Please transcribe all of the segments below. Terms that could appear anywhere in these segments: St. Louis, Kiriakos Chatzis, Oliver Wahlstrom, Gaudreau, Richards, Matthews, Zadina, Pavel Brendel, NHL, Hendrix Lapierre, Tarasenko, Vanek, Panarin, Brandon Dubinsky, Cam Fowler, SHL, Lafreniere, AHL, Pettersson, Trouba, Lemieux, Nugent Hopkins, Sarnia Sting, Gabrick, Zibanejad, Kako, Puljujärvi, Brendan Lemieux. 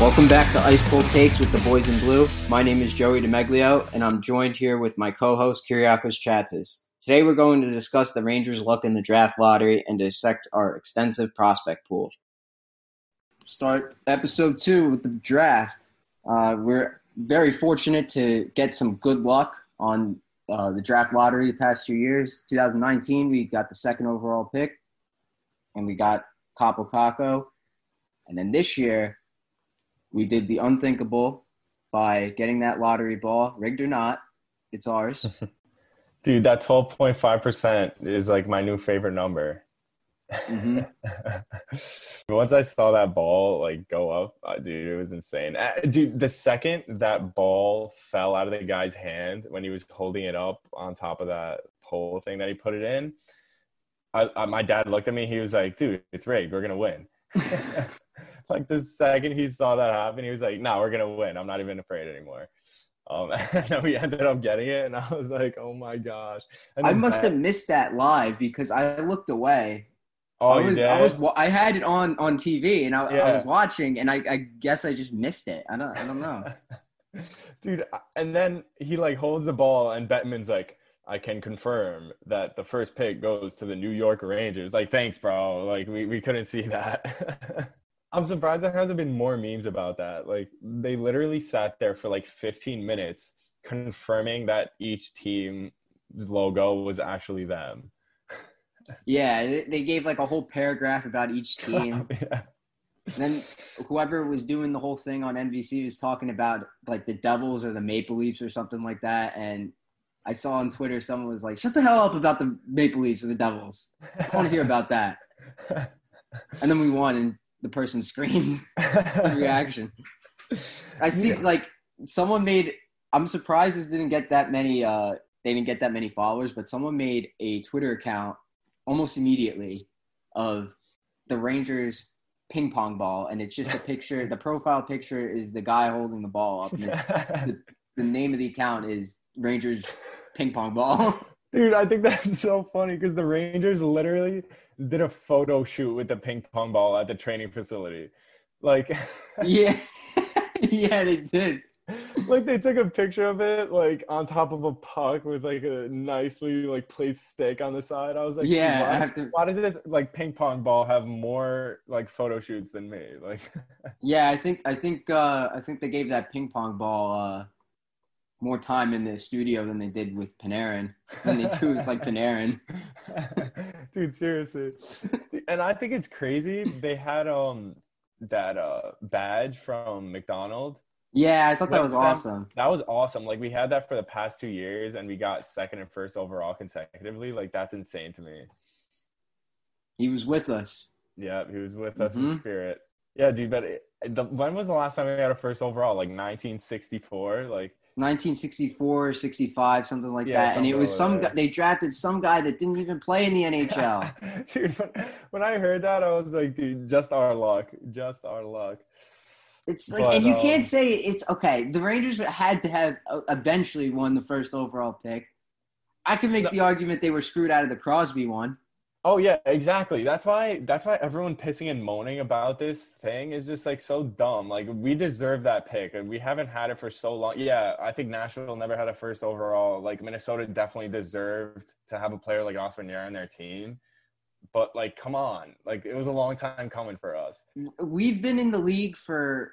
Welcome back to Ice Cold Takes with the Boys in Blue. My name is Joey DiMeglio, and I'm joined here with my co-host, Kiriakos Chatzis. Today we're going to discuss the Rangers' luck in the draft lottery and dissect our extensive prospect pool. Start episode 2 with the draft. We're very fortunate to get some good luck on the draft lottery the past 2 years. 2019, we got the 2nd overall pick, and we got Capocacco. And then this year, we did the unthinkable by getting that lottery ball, rigged or not. It's ours. Dude, that 12.5% is like my new favorite number. Mm-hmm. Once I saw that ball like go up, dude, it was insane. Dude, the second that ball fell out of the guy's hand when he was holding it up on top of that pole thing that he put it in, my dad looked at me. He was like, dude, it's rigged. We're going to win. Like the second he saw that happen, he was like, "No, we're gonna win. I'm not even afraid anymore." And then we ended up getting it, and I was like, "Oh my gosh!" And I must have missed that live because I looked away. Oh, I had it on TV, and I was watching, and I guess I just missed it. I don't know, dude. And then he like holds the ball, and Bettman's like, I can confirm that the first pick goes to the New York Rangers. Like, thanks, bro. Like, we couldn't see that. I'm surprised there hasn't been more memes about that. Like, they literally sat there for like 15 minutes confirming that each team's logo was actually them. Yeah, they gave like a whole paragraph about each team. Yeah. Then whoever was doing the whole thing on NBC was talking about like the Devils or the Maple Leafs or something like that, and I saw on Twitter someone was like, shut the hell up about the Maple Leafs or the Devils. I don't want to hear about that. And then we won, and the person screamed in reaction. I see, like, someone made – I'm surprised this didn't get that many they didn't get that many followers, but someone made a Twitter account almost immediately of the Rangers ping pong ball, and it's just a picture – the profile picture is the guy holding the ball up, and the name of the account is Rangers ping pong ball. Dude, I think that's so funny because the Rangers literally did a photo shoot with the ping pong ball at the training facility. Like, yeah. Yeah, they did. Like, they took a picture of it, like, on top of a puck with, like, a nicely, like, placed stick on the side. I was like, yeah, why does this, like, ping pong ball have more, like, photo shoots than me? Like, yeah, I think they gave that ping pong ball more time in the studio than they did with Panarin. Dude, seriously. And I think it's crazy. They had that badge from McDonald's. Yeah, I thought that was awesome. That was awesome. Like, we had that for the past 2 years, and we got 2nd and 1st overall consecutively. Like, that's insane to me. He was with us. Yeah, he was with us in spirit. Yeah, dude, but when was the last time we got a 1st overall? Like, 1964? Like, 1964, 65, something like that. And it was they drafted some guy that didn't even play in the NHL. Dude, when I heard that, I was like, dude, just our luck. It's like, and you can't say it's okay. The Rangers had to have eventually won the 1st overall pick. I can make the argument they were screwed out of the Crosby one. Oh, yeah, exactly. That's why everyone pissing and moaning about this thing is just, like, so dumb. Like, we deserve that pick, and we haven't had it for so long. Yeah, I think Nashville never had a 1st overall. Like, Minnesota definitely deserved to have a player like Lafreniere on their team. But, like, come on. Like, it was a long time coming for us. We've been in the league for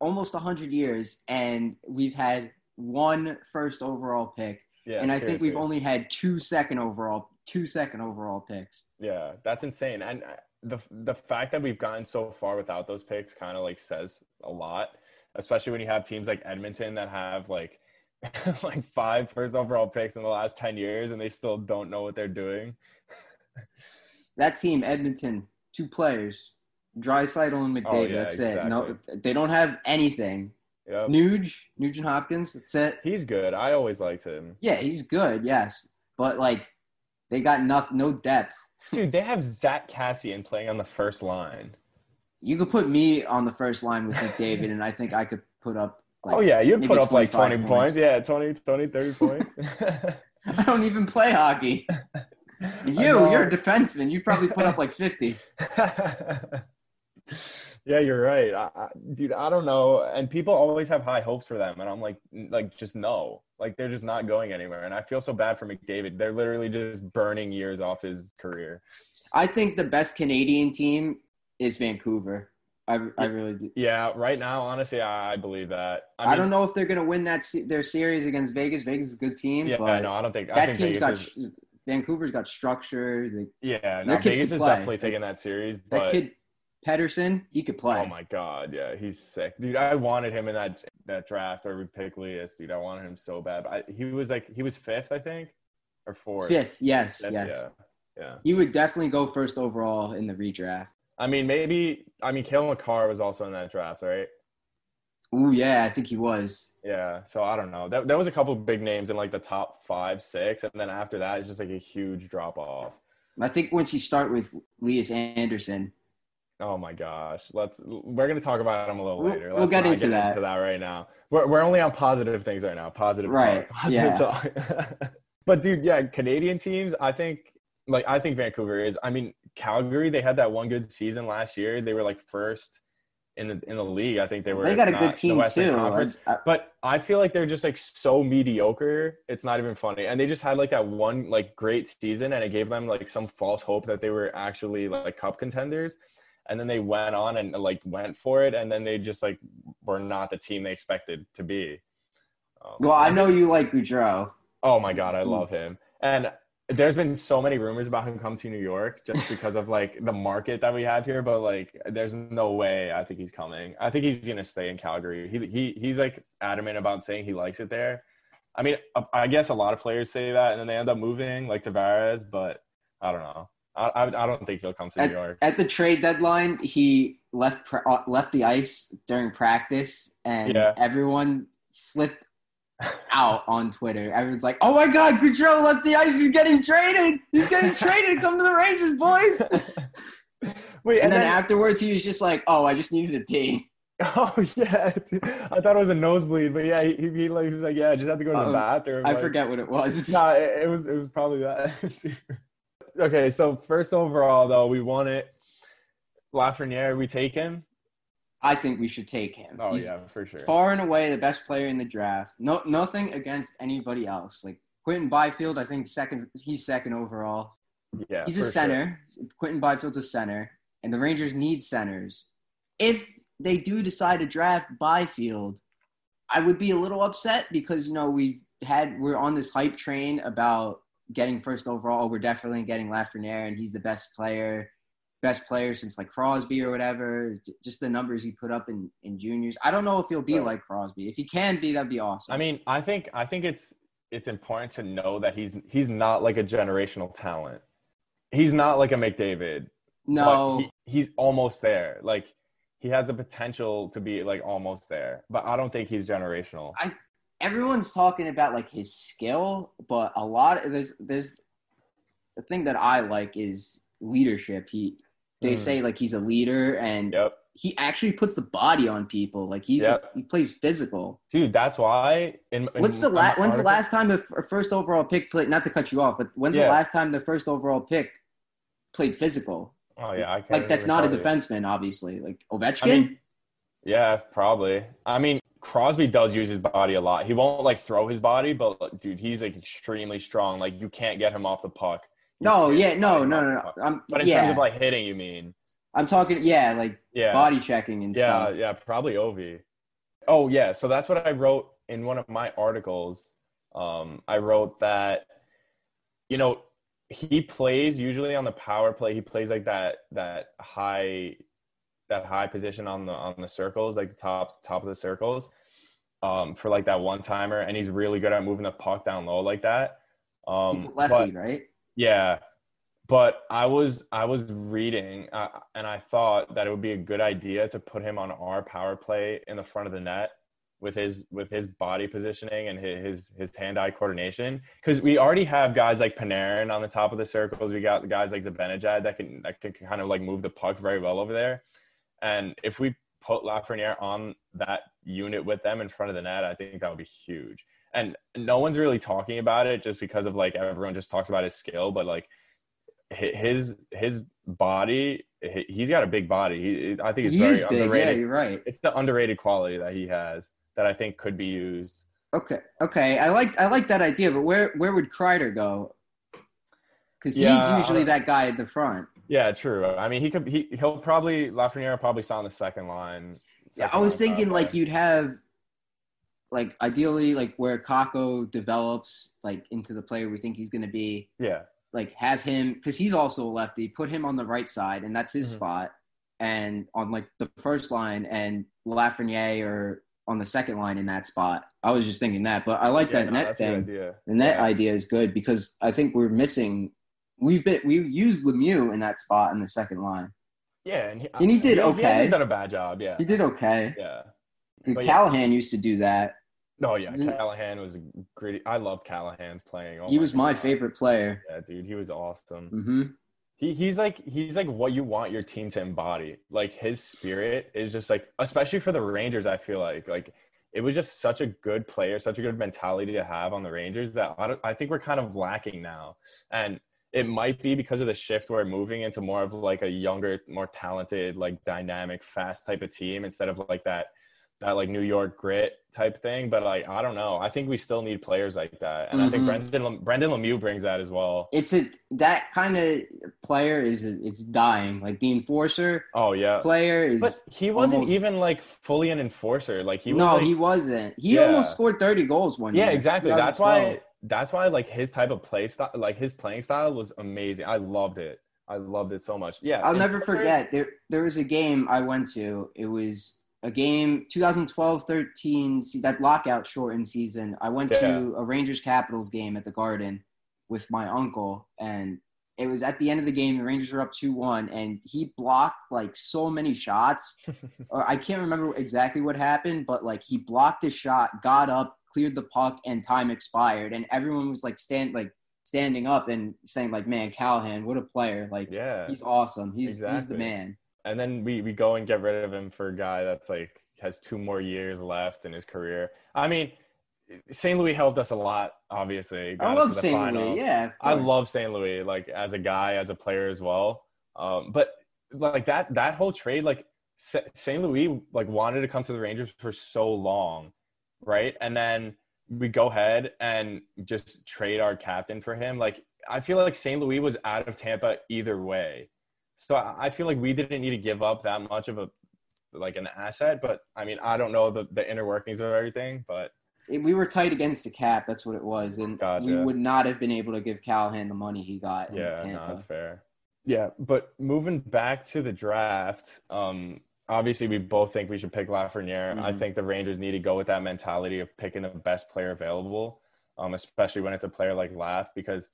almost 100 years, and we've had one 1st overall pick. Yeah, and I think we've only had two second overall picks. Yeah, that's insane. And the fact that we've gotten so far without those picks kind of like says a lot, especially when you have teams like Edmonton that have like like 5 first overall picks in the last 10 years, and they still don't know what they're doing. That team, Edmonton, 2 players, Draisaitl and McDavid. That's exactly it. No, they don't have anything. Yep. Nugent Hopkins, that's it. He's good. I always liked him. Yeah, he's good, yes. But, like, they got no depth. Dude, they have Zach Cassian playing on the first line. You could put me on the first line with McDavid, and I think I could put up like, you'd put up like 20 points. Yeah, 20, 30 points. I don't even play hockey. You're a defenseman. You probably put up like 50. Yeah, you're right. Dude, I don't know. And people always have high hopes for them. And I'm like, just no. Like, they're just not going anywhere. And I feel so bad for McDavid. They're literally just burning years off his career. I think the best Canadian team is Vancouver. I really do. Yeah, right now, honestly, I believe that. I mean, don't know if they're going to win their series against Vegas. Vegas is a good team. Yeah, but no, I don't think – Vancouver's got structure. Vegas is definitely taking that series. But that kid – Pettersson, he could play. Oh, my God, yeah, he's sick. Dude, I wanted him in that draft or with pick Lias, dude. I wanted him so bad. He was 5th, I think, or 4th. 5th, yes, 5th, yes. Yeah. He would definitely go first overall in the redraft. I mean, Kalen McCarr was also in that draft, right? Ooh, yeah, I think he was. Yeah, so I don't know. That was a couple of big names in, like, the top 5, 6, and then after that, it's just, like, a huge drop-off. I think once you start with Lias Andersson – oh my gosh! We're gonna talk about him a little later. We'll get into that right now. We're only on positive things right now. Positive talk. But dude, yeah, Canadian teams. I think Vancouver is. I mean, Calgary. They had that one good season last year. They were like first in the league. I think they were. They got a good team too. But I feel like they're just like so mediocre. It's not even funny. And they just had like that one like great season, and it gave them like some false hope that they were actually like cup contenders. And then they went on and, like, went for it, and then they just, like, were not the team they expected to be. Well, I know you like Gaudreau. Oh, my God, I love him. And there's been so many rumors about him coming to New York just because of, like, the market that we have here. But, like, there's no way I think he's coming. I think he's going to stay in Calgary. He's, like, adamant about saying he likes it there. I mean, I guess a lot of players say that, and then they end up moving, like Tavares, but I don't know. I don't think he'll come to New York. At the trade deadline, he left the ice during practice, and everyone flipped out on Twitter. Everyone's like, oh, my God, Gaudreau left the ice. He's getting traded. He's getting traded. Come to the Rangers, boys. Wait, and then afterwards, he was just like, oh, I just needed to pee. Oh, yeah. I thought it was a nosebleed, but, yeah, he was like, yeah, I just have to go to the bathroom. I forget what it was. No, it was probably that. Okay, so first overall, though, we want it. Lafreniere, we take him? I think we should take him. Oh, he's for sure. Far and away the best player in the draft. No, nothing against anybody else. Like, Quentin Byfield, I think he's second overall. Yeah, he's a center. Sure. Quentin Byfield's a center, and the Rangers need centers. If they do decide to draft Byfield, I would be a little upset because, you know, we're on this hype train about – getting first overall, we're definitely getting Lafreniere, and he's the best player since like Crosby or whatever. Just the numbers he put up in juniors. I don't know if he'll be like Crosby. If he can be, that'd be awesome. I mean, I think it's important to know that he's not like a generational talent. He's not like a McDavid. No, he's almost there. Like he has the potential to be like almost there, but I don't think he's generational. Everyone's talking about like his skill, but a lot of there's the thing that I like is leadership. They say like he's a leader, and he actually puts the body on people. Like he plays physical. Dude, that's why. When's the last time a first overall pick played? Not to cut you off, but when's the last time the first overall pick played physical? Oh yeah, I can't like that's not a defenseman, obviously. Like Ovechkin. I mean, yeah, probably. I mean. Crosby does use his body a lot. He won't, like, throw his body, but, dude, he's, like, extremely strong. Like, you can't get him off the puck. No. But in terms of, like, hitting, you mean? I'm talking, body checking and stuff. Yeah, probably Ovi. Oh, yeah, so that's what I wrote in one of my articles. I wrote that, you know, he plays usually on the power play. He plays, like, that high position on the circles, like the top of the circles. for like that one timer, and he's really good at moving the puck down low like that. He's lefty, right? Yeah. But I was reading, and I thought that it would be a good idea to put him on our power play in the front of the net with his body positioning and his hand-eye coordination, because we already have guys like Panarin on the top of the circles. We got guys like Zibanejad that can kind of like move the puck very well over there. And if we put Lafreniere on that unit with them in front of the net, I think that would be huge. And no one's really talking about it just because of like everyone just talks about his skill, but like his body, he's got a big body. I think it's very underrated. Yeah, you're right. It's the underrated quality that he has that I think could be used. Okay. I like that idea, but where would Kreider go? Because he's usually that guy at the front. Yeah, true. I mean, he'll probably Lafreniere sit on the second line. I was thinking like you'd have like ideally like where Kako develops like into the player we think he's going to be. Yeah. Like have him, because he's also a lefty, put him on the right side, and that's his spot, and on like the first line, and Lafreniere or on the second line in that spot. I was just thinking that, but I like that net thing. The net idea is good because I think we're missing. We've used Lemieux in that spot in the second line. Yeah, and he did okay. He hasn't done a bad job. Yeah, he did okay. Yeah, and Callahan used to do that. Oh, yeah. Callahan was gritty. I love Callahan's playing. Oh, he was my favorite player. Yeah, dude. He was awesome. Mm-hmm. He's like what you want your team to embody. Like, his spirit is just like, especially for the Rangers, I feel like it was just such a good player, such a good mentality to have on the Rangers that I think we're kind of lacking now. And it might be because of the shift where moving into more of like a younger, more talented, like dynamic, fast type of team instead of like that like New York grit type thing. But like, I don't know. I think we still need players like that. And I think Brendan Lemieux brings that as well. That kind of player it's dying. Like the enforcer. Oh yeah. Player is. But he wasn't even like fully an enforcer. Like he was. No, he wasn't. He almost scored 30 goals one year. Yeah, exactly. That's why like his type of play style, like his playing style was amazing. I loved it so much. Yeah. I'll never forget. There was a game I went to. It was a game 2012-13, that lockout shortened season. I went to a Rangers-Capitals game at the Garden with my uncle, and it was at the end of the game. The Rangers were up 2-1, and he blocked, like, so many shots. Or I can't remember exactly what happened, but, like, he blocked his shot, got up, cleared the puck, and time expired. And everyone was, like, standing up and saying, like, man, Callahan, what a player. Like, he's awesome. He's the man. And then we go and get rid of him for a guy that's like has 2 more years left in his career. I mean, St. Louis helped us a lot, obviously. I love St. Louis, yeah. I love St. Louis, like as a guy, as a player as well. But like that whole trade, like St. Louis like wanted to come to the Rangers for so long, right? And then we go ahead and just trade our captain for him. Like I feel like St. Louis was out of Tampa either way. So I feel like we didn't need to give up that much of an asset, but I mean, I don't know the inner workings of everything, but we were tight against the cap. That's what it was. And we would not have been able to give Callahan the money he got. Yeah, no, that's fair. Yeah. But moving back to the draft, obviously we both think we should pick Lafreniere. I think the Rangers need to go with that mentality of picking the best player available, especially when it's a player like Laf, because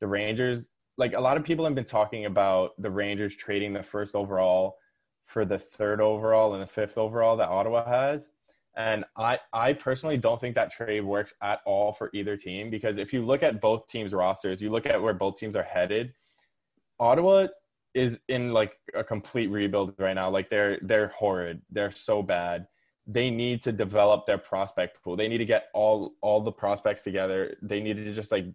the Rangers, like a lot of people have been talking about the Rangers trading the first overall for the third overall and the fifth overall that Ottawa has. And I personally don't think that trade works at all for either team, because if you look at both teams' rosters, you look at where both teams are headed. Ottawa is in like a complete rebuild right now. Like they're horrid. They're so bad. They need to develop their prospect pool. They need to get all the prospects together. They need to just like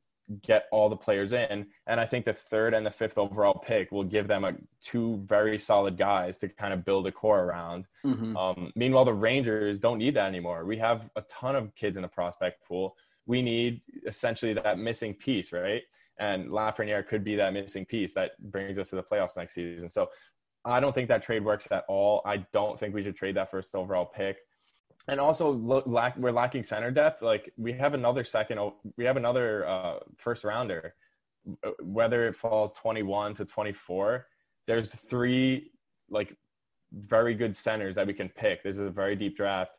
get all the players in, and I think the third and the fifth overall pick will give them 2 very solid guys to kind of build a core around. Meanwhile, the Rangers don't need that anymore. We have a ton of kids in the prospect pool. We need essentially that missing piece, right? And Lafreniere could be that missing piece that brings us to the playoffs next season. So I don't think that trade works at all. I don't think we should trade that first overall pick. And also, we're lacking center depth. Like we have another first rounder. Whether it falls 21 to 24, there's 3 like very good centers that we can pick. This is a very deep draft.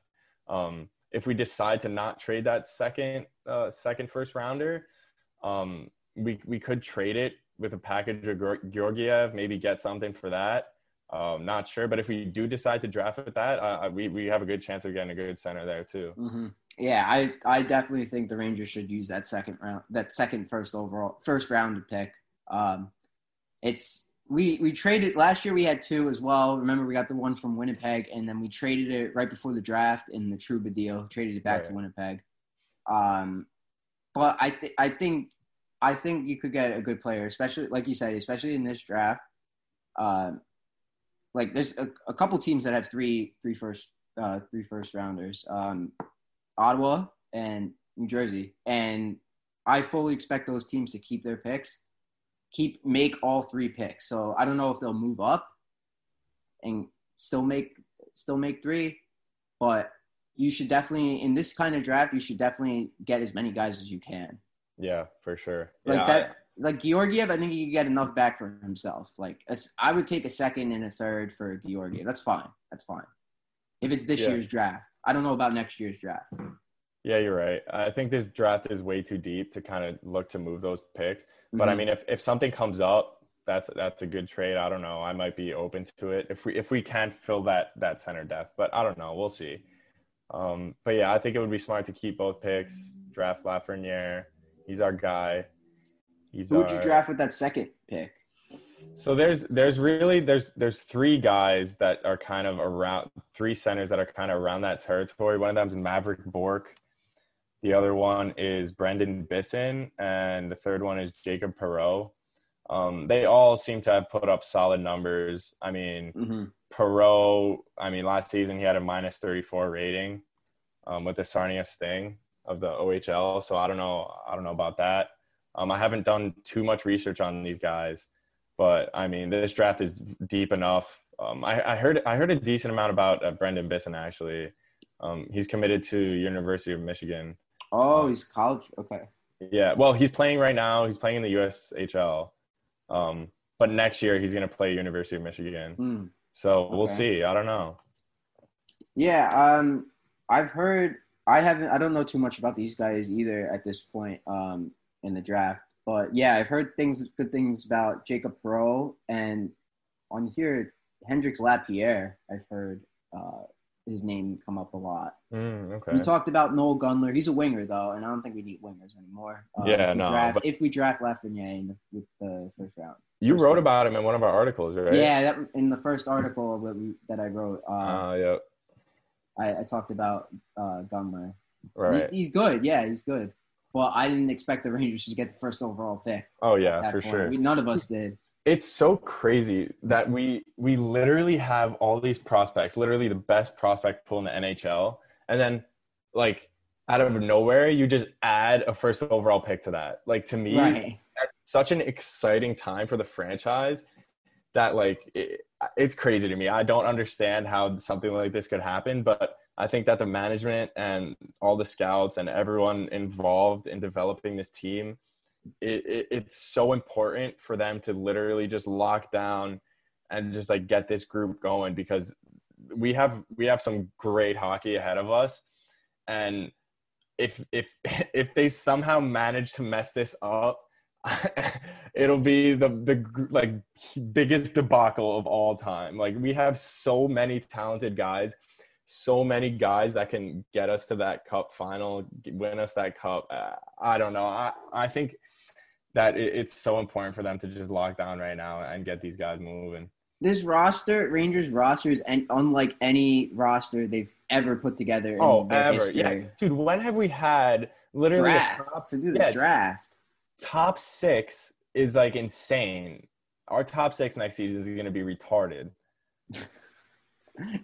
if we decide to not trade that second first rounder, we could trade it with a package of Georgiev, maybe get something for that. Not sure, but if we do decide to draft with that, we have a good chance of getting a good center there too. Mm-hmm. Yeah, I definitely think the Rangers should use that second first round pick. We traded last year. We had two as well. Remember, we got the one from Winnipeg, and then we traded it right before the draft in the Trouba deal. Traded it back to Winnipeg. But I think you could get a good player, especially like you said, especially in this draft. Like there's a couple teams that have three first rounders, Ottawa and New Jersey, and I fully expect those teams to keep their picks, make all three picks. So I don't know if they'll move up and still make three, but you should definitely in this kind of draft you should definitely get as many guys as you can. Yeah, for sure. Like Georgiev, I think you can get enough back for himself. Like I would take a second and a third for Georgiev. That's fine. If it's this year's draft, I don't know about next year's draft. Yeah, you're right. I think this draft is way too deep to kind of look to move those picks. But I mean, if something comes up, that's a good trade. I don't know. I might be open to it if we can fill that center depth. But I don't know. We'll see. But yeah, I think it would be smart to keep both picks. Draft Lafreniere. He's our guy. Who would you draft with that second pick? So there's really three guys that are kind of around, three centers that are kind of around that territory. One of them is Maverick Bourque. The other one is Brendan Bisson, and the third one is Jacob Perreault. They all seem to have put up solid numbers. I mean, Perreault, last season he had a -34 rating with the Sarnia Sting of the OHL. So I don't know about that. I haven't done too much research on these guys, but I mean, this draft is deep enough. I heard a decent amount about Brendan Bisson actually. He's committed to University of Michigan. Oh, he's college. Okay. Yeah. Well, he's playing right now. He's playing in the USHL. But next year he's going to play University of Michigan. So we'll see. I don't know. Yeah. I don't know too much about these guys either at this point. In the draft, but yeah, I've heard good things about Jacob Perreault, and on here Hendrix Lapierre. I've heard his name come up a lot. Okay. We talked about Noel Gunler. He's a winger though, and I don't think we need wingers anymore. If we draft Lafreniere with the first round, you wrote about him in one of our articles, right? Yeah, in the first article that I wrote. I talked about Gunler. Right, he's good. Yeah, he's good. Well, I didn't expect the Rangers to get the first overall pick. Oh, yeah, for sure. None of us did. It's so crazy that we literally have all these prospects, literally the best prospect pool in the NHL. And then, like, out of nowhere, you just add a first overall pick to that. Like, to me, that's such an exciting time for the franchise that, like, it's crazy to me. I don't understand how something like this could happen, but I think that the management and all the scouts and everyone involved in developing this team, it's so important for them to literally just lock down and just like get this group going, because we have some great hockey ahead of us. And if they somehow manage to mess this up, it'll be the biggest debacle of all time. Like, we have so many talented guys. So many guys that can get us to that cup final, win us that cup. I don't know. I think that it's so important for them to just lock down right now and get these guys moving. This roster, Rangers roster, is unlike any roster they've ever put together in their history. Yeah. Dude, when have we had literally a draft? Top six is like insane. Our top six next season is going to be retarded.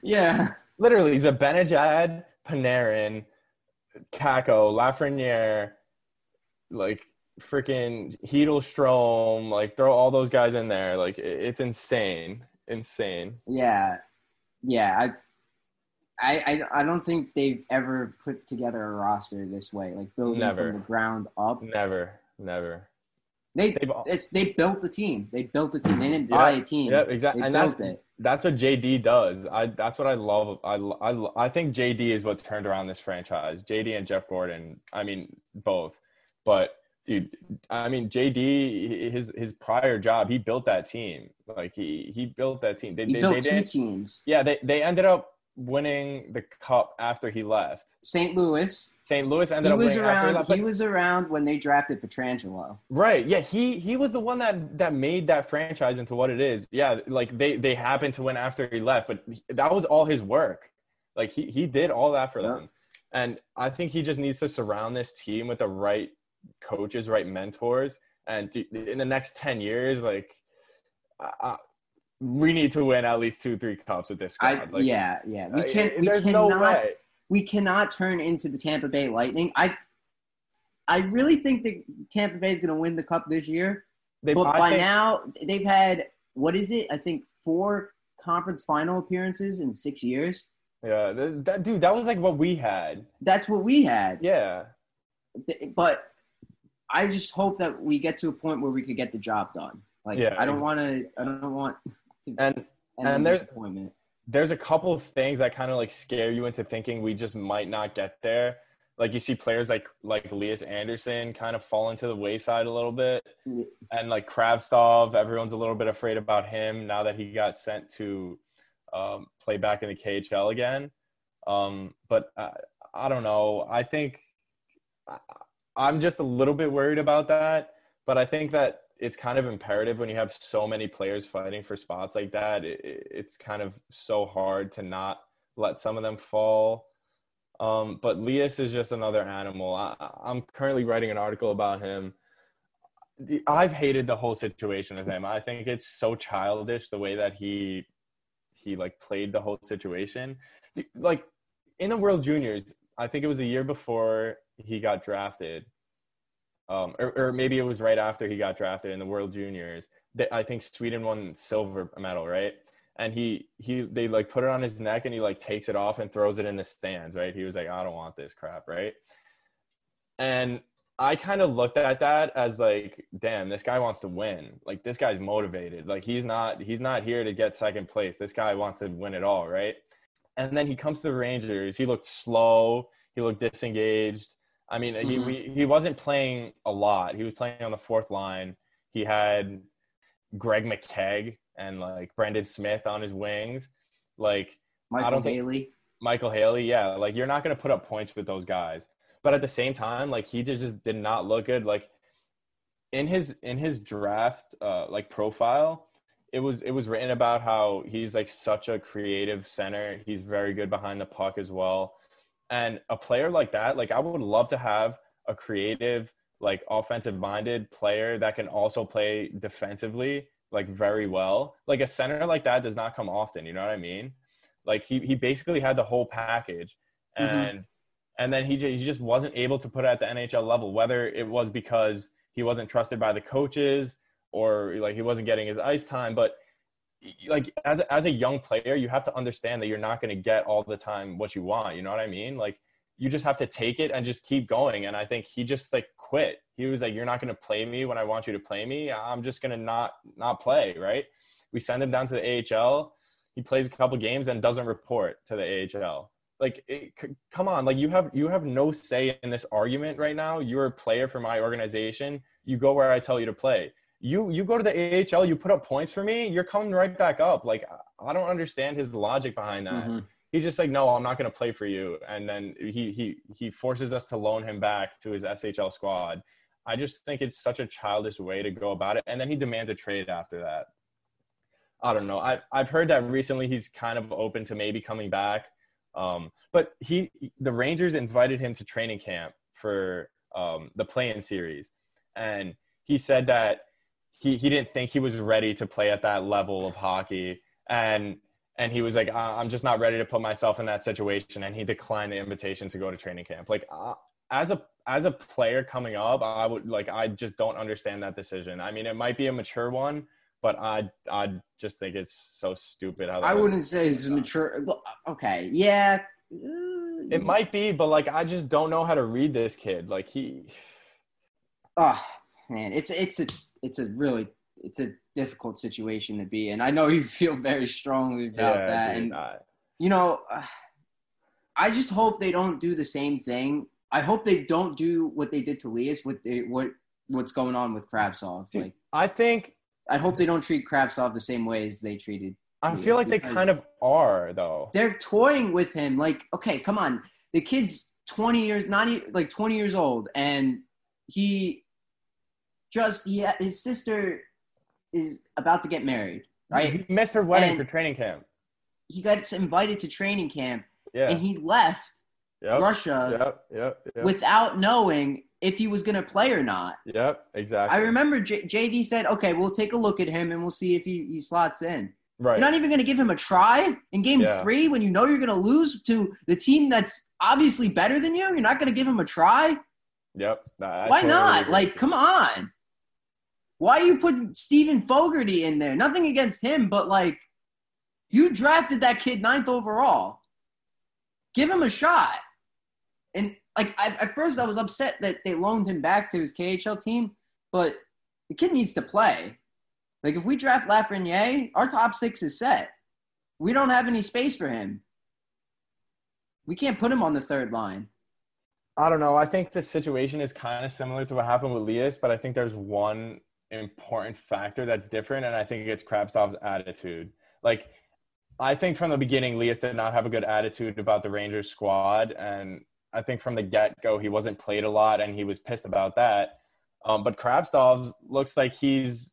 Yeah. Literally, Zibanejad, Panarin, Kako, Lafreniere, like freaking Heedlestrom, like throw all those guys in there. Like, it's insane. Yeah. I don't think they've ever put together a roster this way, like building from the ground up. Never. They built the team. They didn't buy a team. Yep, exactly. They built it. That's what JD does. That's what I love. I think JD is what turned around this franchise. JD and Jeff Gordon. I mean, both. But dude, I mean, JD, his prior job, he built that team. Like he built that team. They built two teams. Yeah, they ended up winning the cup after he left. St. Louis ended up winning after he left. He was around when they drafted Pietrangelo. Right. Yeah. He was the one that made that franchise into what it is. Yeah. Like they happened to win after he left, but that was all his work. Like he did all that for them. And I think he just needs to surround this team with the right coaches, right mentors. And in the next 10 years, like we need to win at least 2-3 cups with this squad. We cannot turn into the Tampa Bay Lightning. I really think that Tampa Bay is going to win the cup this year. But by now, they've had, what is it? I think 4 conference final appearances in 6 years. Yeah, that was like what we had. That's what we had. Yeah. But I just hope that we get to a point where we could get the job done. I don't want disappointment. There's a couple of things that kind of like scare you into thinking we just might not get there. Like you see players like Lias Andersson kind of falling to the wayside a little bit, and like Kravtsov, everyone's a little bit afraid about him now that he got sent to play back in the KHL again. But I don't know. I think I'm just a little bit worried about that, but I think that it's kind of imperative when you have so many players fighting for spots like that. It's kind of so hard to not let some of them fall. But Lias is just another animal. I'm currently writing an article about him. I've hated the whole situation with him. I think it's so childish the way that he like played the whole situation. Like in the World Juniors, I think it was the year before he got drafted. Or maybe it was right after he got drafted in the World Juniors. I think Sweden won silver medal, right? And they like put it on his neck and he like takes it off and throws it in the stands, right? He was like, I don't want this crap, right? And I kind of looked at that as like, damn, this guy wants to win. Like this guy's motivated. Like he's not here to get second place. This guy wants to win it all, right? And then he comes to the Rangers. He looked slow. He looked disengaged. I mean, he wasn't playing a lot. He was playing on the fourth line. He had Greg McKegg and, like, Brendan Smith on his wings. Like, Michael Haley, yeah. Like, you're not going to put up points with those guys. But at the same time, like, he just did not look good. Like, in his draft, like, profile, it was written about how he's, like, such a creative center. He's very good behind the puck as well. And a player like that, like I would love to have a creative, like offensive-minded player that can also play defensively, like very well. Like a center like that does not come often, you know what I mean? Like he basically had the whole package, and then he just wasn't able to put it at the NHL level, whether it was because he wasn't trusted by the coaches or like he wasn't getting his ice time, but like as a young player, you have to understand that you're not going to get all the time what you want. You know what I mean? Like you just have to take it and just keep going. And I think he just like quit. He was like, you're not going to play me when I want you to play me. I'm just going to not play. Right. We send him down to the AHL. He plays a couple games and doesn't report to the AHL. Like, come on. Like you have no say in this argument right now. You're a player for my organization. You go where I tell you to play. You go to the AHL, you put up points for me, you're coming right back up. Like, I don't understand his logic behind that. He's just like, no, I'm not going to play for you. And then he forces us to loan him back to his SHL squad. I just think it's such a childish way to go about it. And then he demands a trade after that. I don't know. I've heard that recently he's kind of open to maybe coming back. But the Rangers invited him to training camp for the play-in series. And he said that he didn't think he was ready to play at that level of hockey. And he was like, I'm just not ready to put myself in that situation. And he declined the invitation to go to training camp. Like as a player coming up, I just don't understand that decision. I mean, it might be a mature one, but I just think it's so stupid. I wouldn't say it's mature. Well, okay. Yeah. It might be, but like, I just don't know how to read this kid. Like he, oh man, it's a really it's a difficult situation to be in. I know you feel very strongly about that. Dude, and, you know, I just hope they don't do the same thing. I hope they don't do what they did to Lias, what's going on with Kravtsov. Dude, like, I hope they don't treat Kravtsov the same way as they treated Lias. I feel like they kind of are, though. They're toying with him. Like, okay, come on. The kid's 20 years old, and his sister is about to get married, right? He missed her wedding for training camp. He got invited to training camp, and he left Russia without knowing if he was going to play or not. Yep, exactly. I remember JD said, okay, we'll take a look at him and we'll see if he slots in. Right. You're not even going to give him a try in game three when you know you're going to lose to the team that's obviously better than you. You're not going to give him a try. Yep. Why not? Like, come on. Why are you putting Stephen Fogarty in there? Nothing against him, but, like, you drafted that kid 9th overall. Give him a shot. And, like, at first I was upset that they loaned him back to his KHL team, but the kid needs to play. Like, if we draft Lafreniere, our top six is set. We don't have any space for him. We can't put him on the third line. I don't know. I think the situation is kind of similar to what happened with Lias, but I think there's one important factor that's different, and I think it's Kravtsov's attitude. Like, I think from the beginning, Lias did not have a good attitude about the Rangers squad, and I think from the get-go, he wasn't played a lot, and he was pissed about that. But Kravtsov looks like he's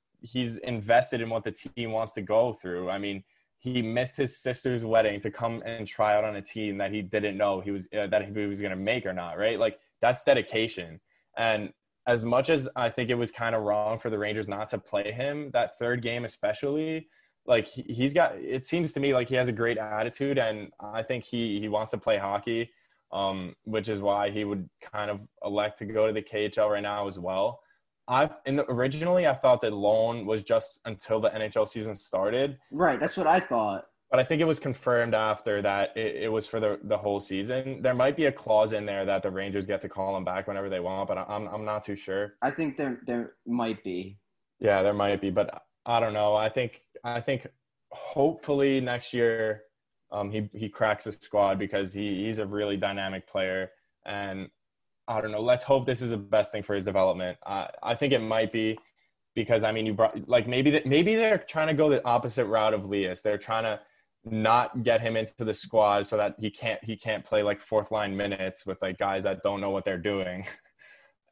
invested in what the team wants to go through. I mean, he missed his sister's wedding to come and try out on a team that he didn't know he was going to make or not, right? Like, that's dedication. And as much as I think it was kind of wrong for the Rangers not to play him, that third game especially, like, it seems to me like he has a great attitude, and I think he wants to play hockey, which is why he would kind of elect to go to the KHL right now as well. Originally, I thought that loan was just until the NHL season started. Right, that's what I thought. But I think it was confirmed after that it was for the whole season. There might be a clause in there that the Rangers get to call him back whenever they want, but I'm not too sure. I think there might be. Yeah, there might be, but I don't know. I think hopefully next year he cracks the squad, because he's a really dynamic player, and I don't know. Let's hope this is the best thing for his development. I think it might be, because, I mean, you brought, like, maybe they're trying to go the opposite route of Lias. They're trying to not get him into the squad so that he can't play, like, fourth line minutes with, like, guys that don't know what they're doing,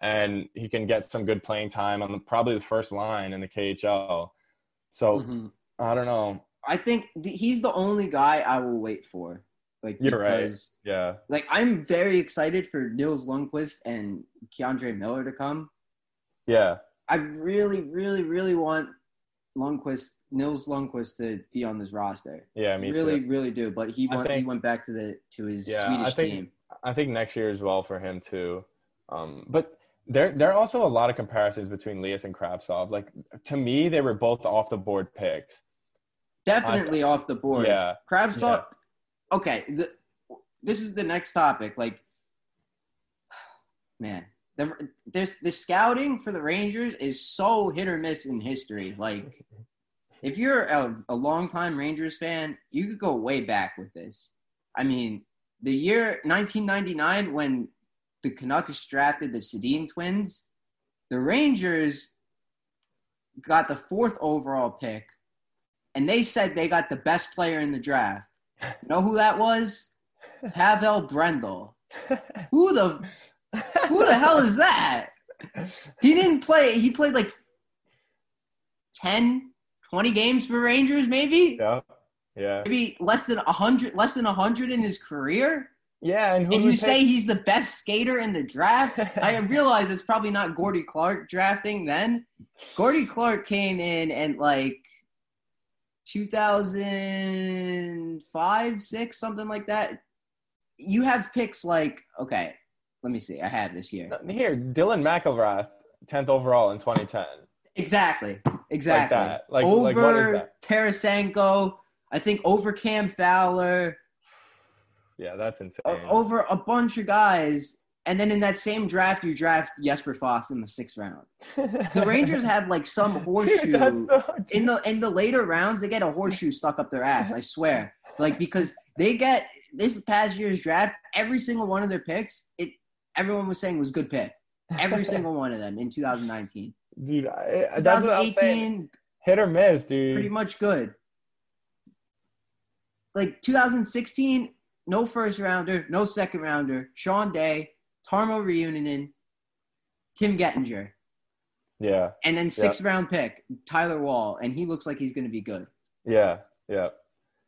and he can get some good playing time on probably the first line in the KHL. So I don't know. I think he's the only guy I will wait for. Like, you're right. Yeah. Like, I'm very excited for Nils Lundqvist and Keandre Miller to come. Yeah. I really, really, really want Nils Lundqvist to be on this roster. Yeah, me really, too. Really, really do. But he went back to his Swedish team. I think next year as well for him too. But there are also a lot of comparisons between Lias and Kravtsov. Like, to me, they were both off the board picks. Definitely off the board. Yeah. Kravtsov. Yeah. Okay, this is the next topic. Like, man, the scouting for the Rangers is so hit or miss in history. Like, if you're a longtime Rangers fan, you could go way back with this. I mean, the year 1999 when the Canucks drafted the Sedin twins, the Rangers got the 4th overall pick, and they said they got the best player in the draft. You know who that was? Pavel Brendel. Who the hell is that? He didn't play. He played like 10, 20 games for Rangers, maybe. Yeah. Maybe less than 100 in his career. Yeah, and you say he's the best skater in the draft? I realize it's probably not Gordie Clark drafting then. Gordie Clark came in and, like, 2005, 6, something like that. You have picks like, okay, let me see. I have this here. Here, Dylan McElrath, 10th overall in 2010. Exactly. Like that. Like, over what is that? Tarasenko, I think over Cam Fowler. Yeah, that's insane. Over a bunch of guys. And then in that same draft, you draft Jesper Fast in the sixth round. The Rangers have like some horseshoe. Dude, that's so true. In the later rounds, they get a horseshoe stuck up their ass. I swear, like because they get this past year's draft, every single one of their picks, everyone was saying was good pick. Every single one of them in 2019. Dude, that's what I'm saying. Hit or miss, dude. Pretty much good. Like 2016, no first rounder, no second rounder. Sean Day. Tarmo Riuninen, Tim Gettinger. Yeah. And then sixth round pick, Tyler Wall, and he looks like he's going to be good. Yeah, yeah.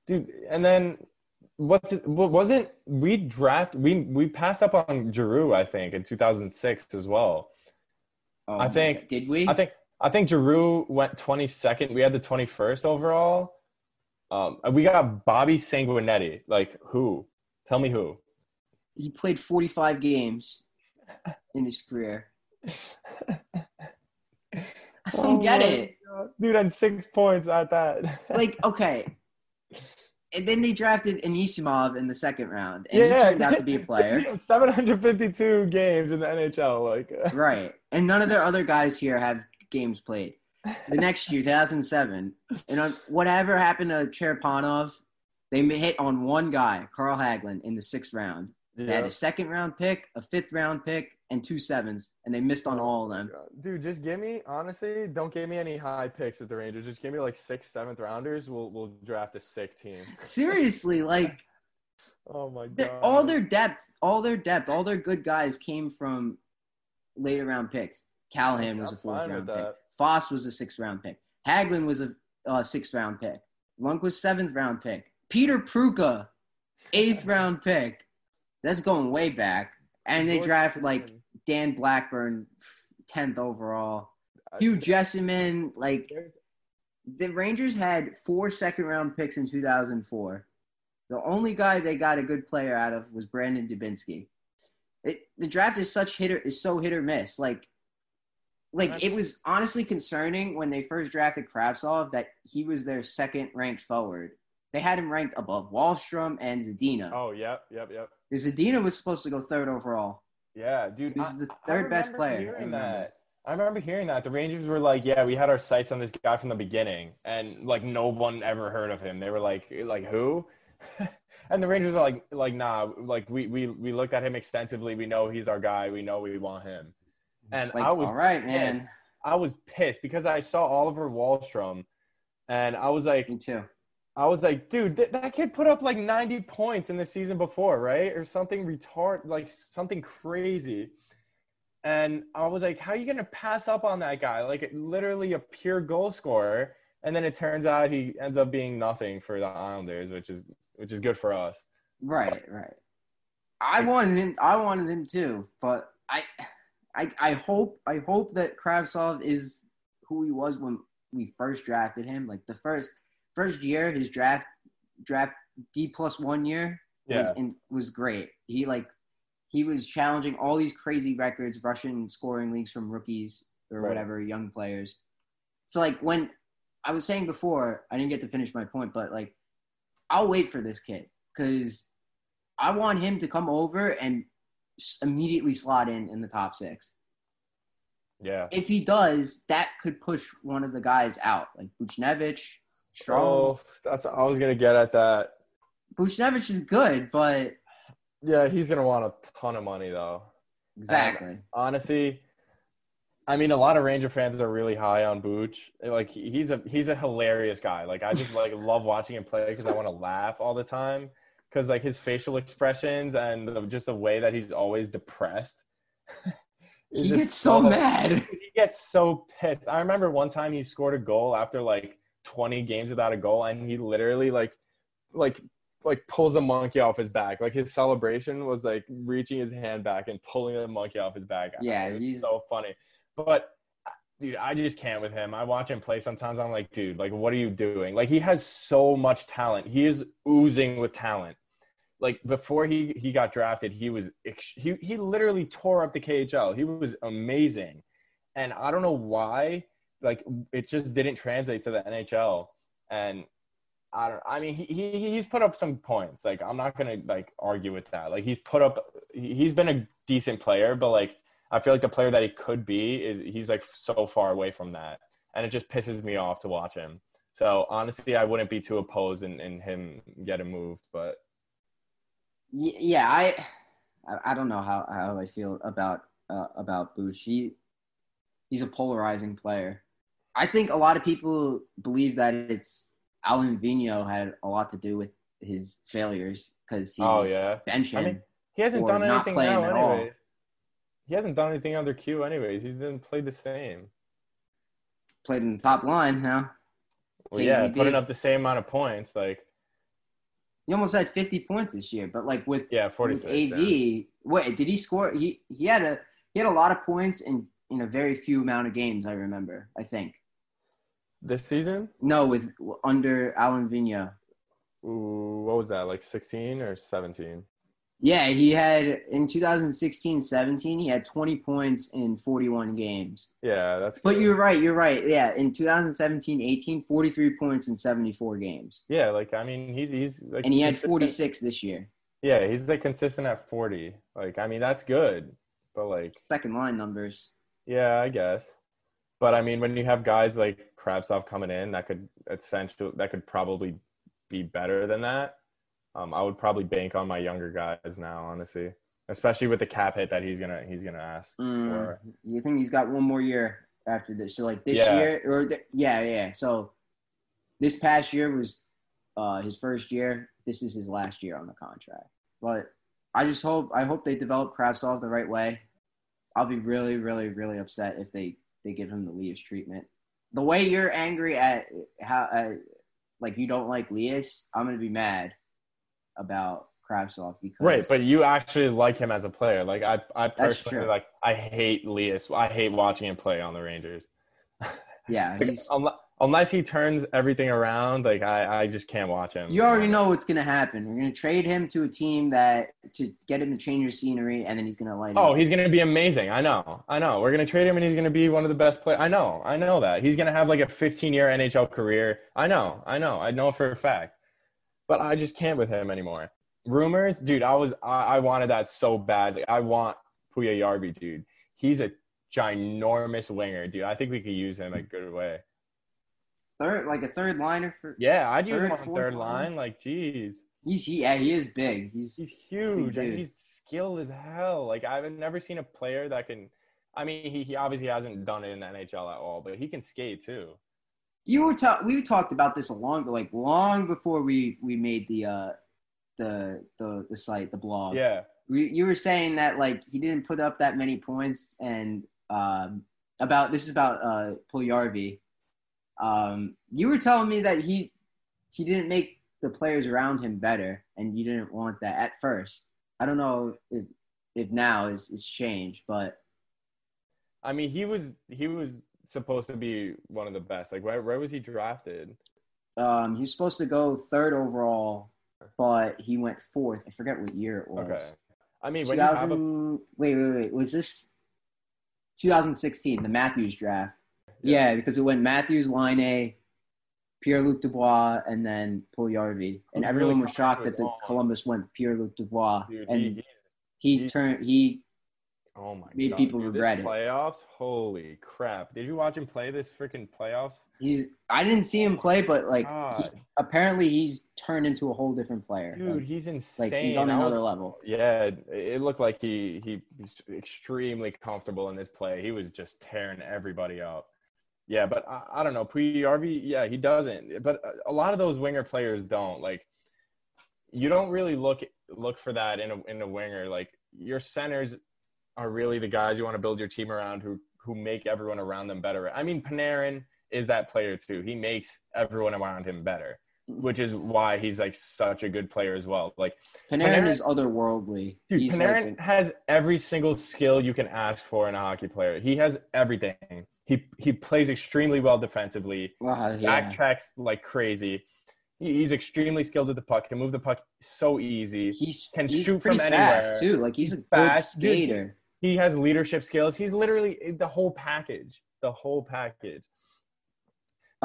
Dude, and then we passed up on Giroux, I think, in 2006 as well. Oh, I think did we? I think Giroux went 22nd. We had the 21st overall. We got Bobby Sanguinetti. Like who? Tell me who. He played 45 games in his career. I don't get it. God. Dude, and 6 points at that. Like, okay. And then they drafted Anisimov in the second round. And he turned out to be a player. 752 games in the NHL. Like. Right. And none of their other guys here have games played. The next year, 2007. And whatever happened to Cherepanov, they hit on one guy, Carl Hagelin, in the sixth round. They had a second-round pick, a fifth-round pick, and 2 sevens, and they missed on all of them. Dude, just give me – honestly, don't give me any high picks with the Rangers. Just give me, like, 6 seventh-rounders. We'll draft a sick team. Seriously, like – oh, my God. All their depth, all their good guys came from later-round picks. Callahan was a fourth-round pick. Foss was a sixth-round pick. Hagelin was a sixth-round pick. Lundqvist, seventh-round pick. Peter Pruka, eighth-round pick. That's going way back. And they drafted, like, Dan Blackburn, 10th overall. Hugh Jessamine, like, the Rangers had 4 second-round picks in 2004. The only guy they got a good player out of was Brandon Dubinsky. The draft is so hit or miss. Like it was honestly concerning when they first drafted Kravtsov that he was their second-ranked forward. They had him ranked above Wahlstrom and Zadina. Oh, yep. Zadina was supposed to go third overall. Yeah, dude. He was the third best player. I remember hearing that. The Rangers were like, yeah, we had our sights on this guy from the beginning. And, like, no one ever heard of him. They were like who? And the Rangers were like nah. Like, we looked at him extensively. We know he's our guy. We know we want him. And like, I was all right, pissed. Man. I was pissed because I saw Oliver Wahlstrom. And I was like – me too. I was like, dude, that kid put up like 90 points in the season before, right? Or something retarded, like something crazy. And I was like, how are you going to pass up on that guy? Like literally a pure goal scorer. And then it turns out he ends up being nothing for the Islanders, which is good for us. Right. I wanted him too, but I hope that Kravtsov is who he was when we first drafted him. Like the first year, his draft D+1 year was great. He was challenging all these crazy records, Russian scoring leagues from rookies or whatever, young players. So, like, when I was saying before, I didn't get to finish my point, but, like, I'll wait for this kid because I want him to come over and immediately slot in the top six. Yeah. If he does, that could push one of the guys out, like Buchnevich. Strong. Oh, that's I was gonna get at that. Buchnevich is good, but yeah, he's gonna want a ton of money though. Exactly. And honestly, I mean, a lot of Ranger fans are really high on Buch. Like he's a hilarious guy. Like I just like love watching him play because I want to laugh all the time. Because like his facial expressions and just the way that he's always depressed. He gets so mad. He gets so pissed. I remember one time he scored a goal after like 20 games without a goal and he literally like pulls the monkey off his back. Like his celebration was like reaching his hand back and pulling the monkey off his back. Yeah, he's so funny. But dude, I just can't with him. I watch him play sometimes. I'm like, dude, like what are you doing? Like he has so much talent. He is oozing with talent. Like before he got drafted, he literally tore up the KHL. He was amazing. And I don't know why. Like, it just didn't translate to the NHL. And I don't. I mean, he's put up some points. Like, I'm not gonna argue with that. Like, he's been a decent player, but I feel like the player that he could be is he's so far away from that, and it just pisses me off to watch him. So honestly, I wouldn't be too opposed in him getting moved, but yeah, I don't know how I feel about Bush. He's a polarizing player. I think a lot of people believe that it's Alvin Vigneault had a lot to do with his failures because he bench him. I mean, he hasn't done anything now anyways. He hasn't done anything under Q anyways. He's been played the same. Played in the top line now. Well, yeah, putting up the same amount of points. He almost had 50 points this year, but with 46, with AV, wait, did he score? He had a lot of points in a very few amount of games. I think this season. No, with under Alvin Vigneault. Ooh, what was that? 16 or 17? Yeah, he had in 2016-17. He had 20 points in 41 games. Yeah, that's. But good. You're right. Yeah, in 2017-18, 43 points in 74 games. Yeah, he's and he had 46 this year. Yeah, he's consistent at 40. That's good, but second line numbers. Yeah, I guess. But when you have guys like Kravtsov coming in, that could probably be better than that. I would probably bank on my younger guys now, honestly, especially with the cap hit that he's gonna ask. For. You think he's got one more year after this? So year, or yeah. So this past year was his first year. This is his last year on the contract. But I hope they develop Kravtsov the right way. I'll be really, really, really upset if they give him the Lias treatment. The way you're angry at how you don't like Lias, I'm gonna be mad about Kravtsov because right, but you actually like him as a player. I personally I hate Lias. I hate watching him play on the Rangers. Yeah, unless he turns everything around, I just can't watch him. You already know what's gonna happen. We're gonna trade him to a team to get him to change your scenery, and then he's gonna light. Oh, he's gonna be amazing. I know. We're gonna trade him, and he's gonna be one of the best players. I know that he's gonna have a 15-year NHL career. I know for a fact. But I just can't with him anymore. Rumors, dude, I wanted that so bad. I want Puljujärvi, dude. He's a ginormous winger, dude. I think we could use him a good way. A third liner for. Yeah, I'd use him on third line. Geez. He is big. He's huge. And he's skilled as hell. I've never seen a player that can. He obviously hasn't done it in the NHL at all, but he can skate too. We talked about this long before we made the site, the blog. Yeah. You were saying that he didn't put up that many points, and about Puljujärvi. You were telling me that he didn't make the players around him better, and you didn't want that at first. I don't know if now it's changed, but he was supposed to be one of the best. Where was he drafted? He was supposed to go third overall, but he went fourth. I forget what year it was. Okay. When you have wait. Was this 2016, the Matthews draft? Yeah, because it went Matthews, Line A, Pierre-Luc Dubois, and then Puljujärvi. And everyone was shocked that Columbus went Pierre-Luc Dubois. Dude, and he oh my made God, people dude, regret this playoffs? It. Holy crap. Did you watch him play this freaking playoffs? I didn't see him play, but apparently he's turned into a whole different player. Dude, he's insane. He's on another level. Yeah, it looked like he was extremely comfortable in this play. He was just tearing everybody up. Yeah, but I don't know. Puljujärvi, yeah, he doesn't. But a lot of those winger players don't. You don't really look for that in a winger. Your centers are really the guys you want to build your team around who make everyone around them better. Panarin is that player too. He makes everyone around him better, which is why he's such a good player as well. Panarin is otherworldly. Dude, Panarin has every single skill you can ask for in a hockey player. He has everything. He plays extremely well defensively. Backtracks like crazy. He's extremely skilled with the puck. Can move the puck so easy. He can shoot from anywhere. Fast too. He's a fast good skater. Dude, he has leadership skills. He's literally the whole package.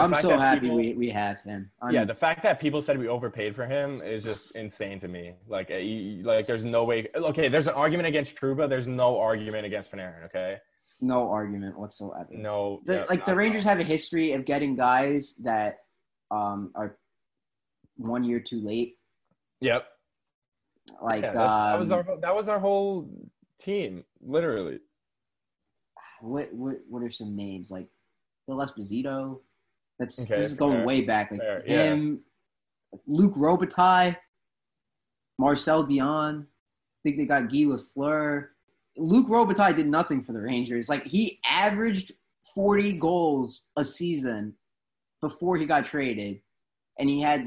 I'm so happy we have him. The fact that people said we overpaid for him is just insane to me. Like there's no way. Okay, there's an argument against Trouba. There's no argument against Panarin, okay? No argument whatsoever. The Rangers have a history of getting guys that are 1 year too late. Yep. That was our whole team, literally. What are some names like? Phil Esposito. This is going way back. Him, Luke Robitaille, Marcel Dion. I think they got Guy Lafleur. Luke Robitaille did nothing for the Rangers. Like, he averaged 40 goals a season before he got traded, and he had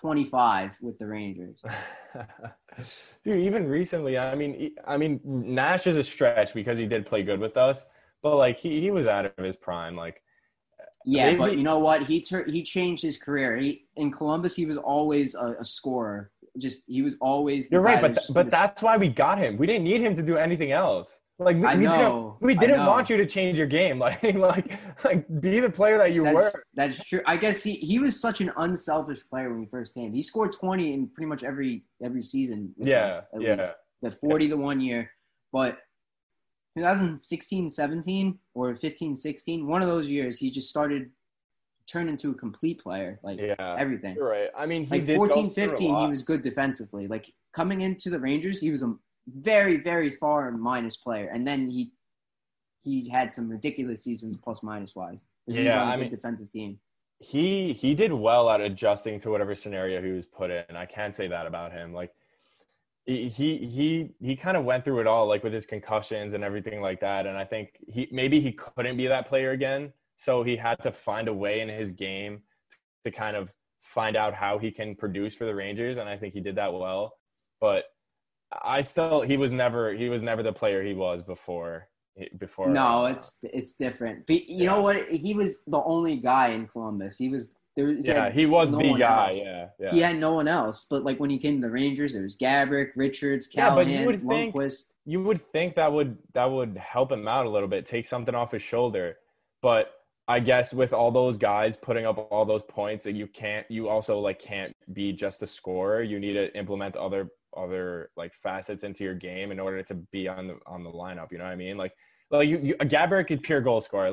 25 with the Rangers. Dude, even recently, I mean, Nash is a stretch because he did play good with us, but he was out of his prime. But you know what? He changed his career. In Columbus, he was always a scorer. He was always. You're right, but that's why we got him. We didn't need him to do anything else. We didn't want you to change your game. Be the player that you were. That's true. I guess he was such an unselfish player when he first came. He scored 20 in pretty much every season. At least. The 40 the 1 year, but 2016-17 or 15-16, one of those years, he just started. Turned into a complete player, everything. You're right. I mean, he did 14-15, he was good defensively. Coming into the Rangers, he was a very, very far minus player, and then he had some ridiculous seasons plus minus wise. Defensive team. He did well at adjusting to whatever scenario he was put in. I can't say that about him. He kind of went through it all, with his concussions and everything like that. And I think maybe he couldn't be that player again. So he had to find a way in his game to kind of find out how he can produce for the Rangers, and I think he did that well. But he was never the player he was before. It's different. But you know what? He was the only guy in Columbus. He was no the guy. Yeah. He had no one else. But when he came to the Rangers, there was Gabrick, Richards, Callahan, Lundqvist. You would think that would help him out a little bit, take something off his shoulder, but. I guess with all those guys putting up all those points, that you also can't be just a scorer. You need to implement other facets into your game in order to be on the lineup. You know what I mean? A Gabrick is pure goal scorer,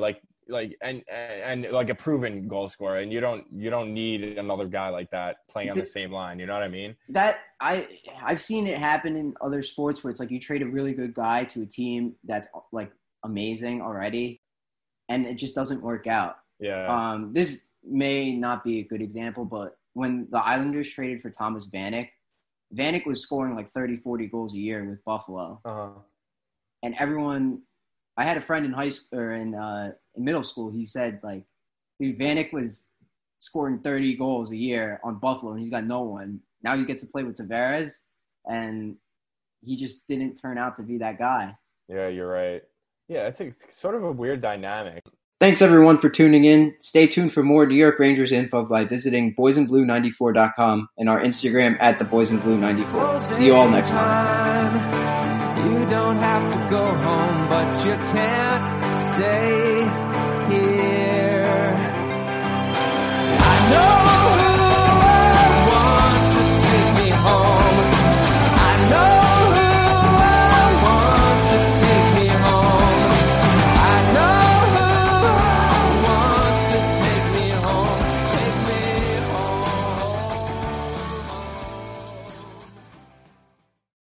and a proven goal scorer, and you don't need another guy like that playing on the same line. You know what I mean? That I've seen it happen in other sports where it's you trade a really good guy to a team that's amazing already. And it just doesn't work out. Yeah. This may not be a good example, but when the Islanders traded for Thomas Vanek, Vanek was scoring 30, 40 goals a year with Buffalo. Uh-huh. And I had a friend in high school or in middle school. He said dude, Vanek was scoring 30 goals a year on Buffalo, and he's got no one. Now he gets to play with Tavares, and he just didn't turn out to be that guy. Yeah, you're right. Yeah, it's sort of a weird dynamic. Thanks, everyone, for tuning in. Stay tuned for more New York Rangers info by visiting boysandblue94.com and our Instagram at theboysandblue94. See you all next time. You don't have to go home, but you can't stay here.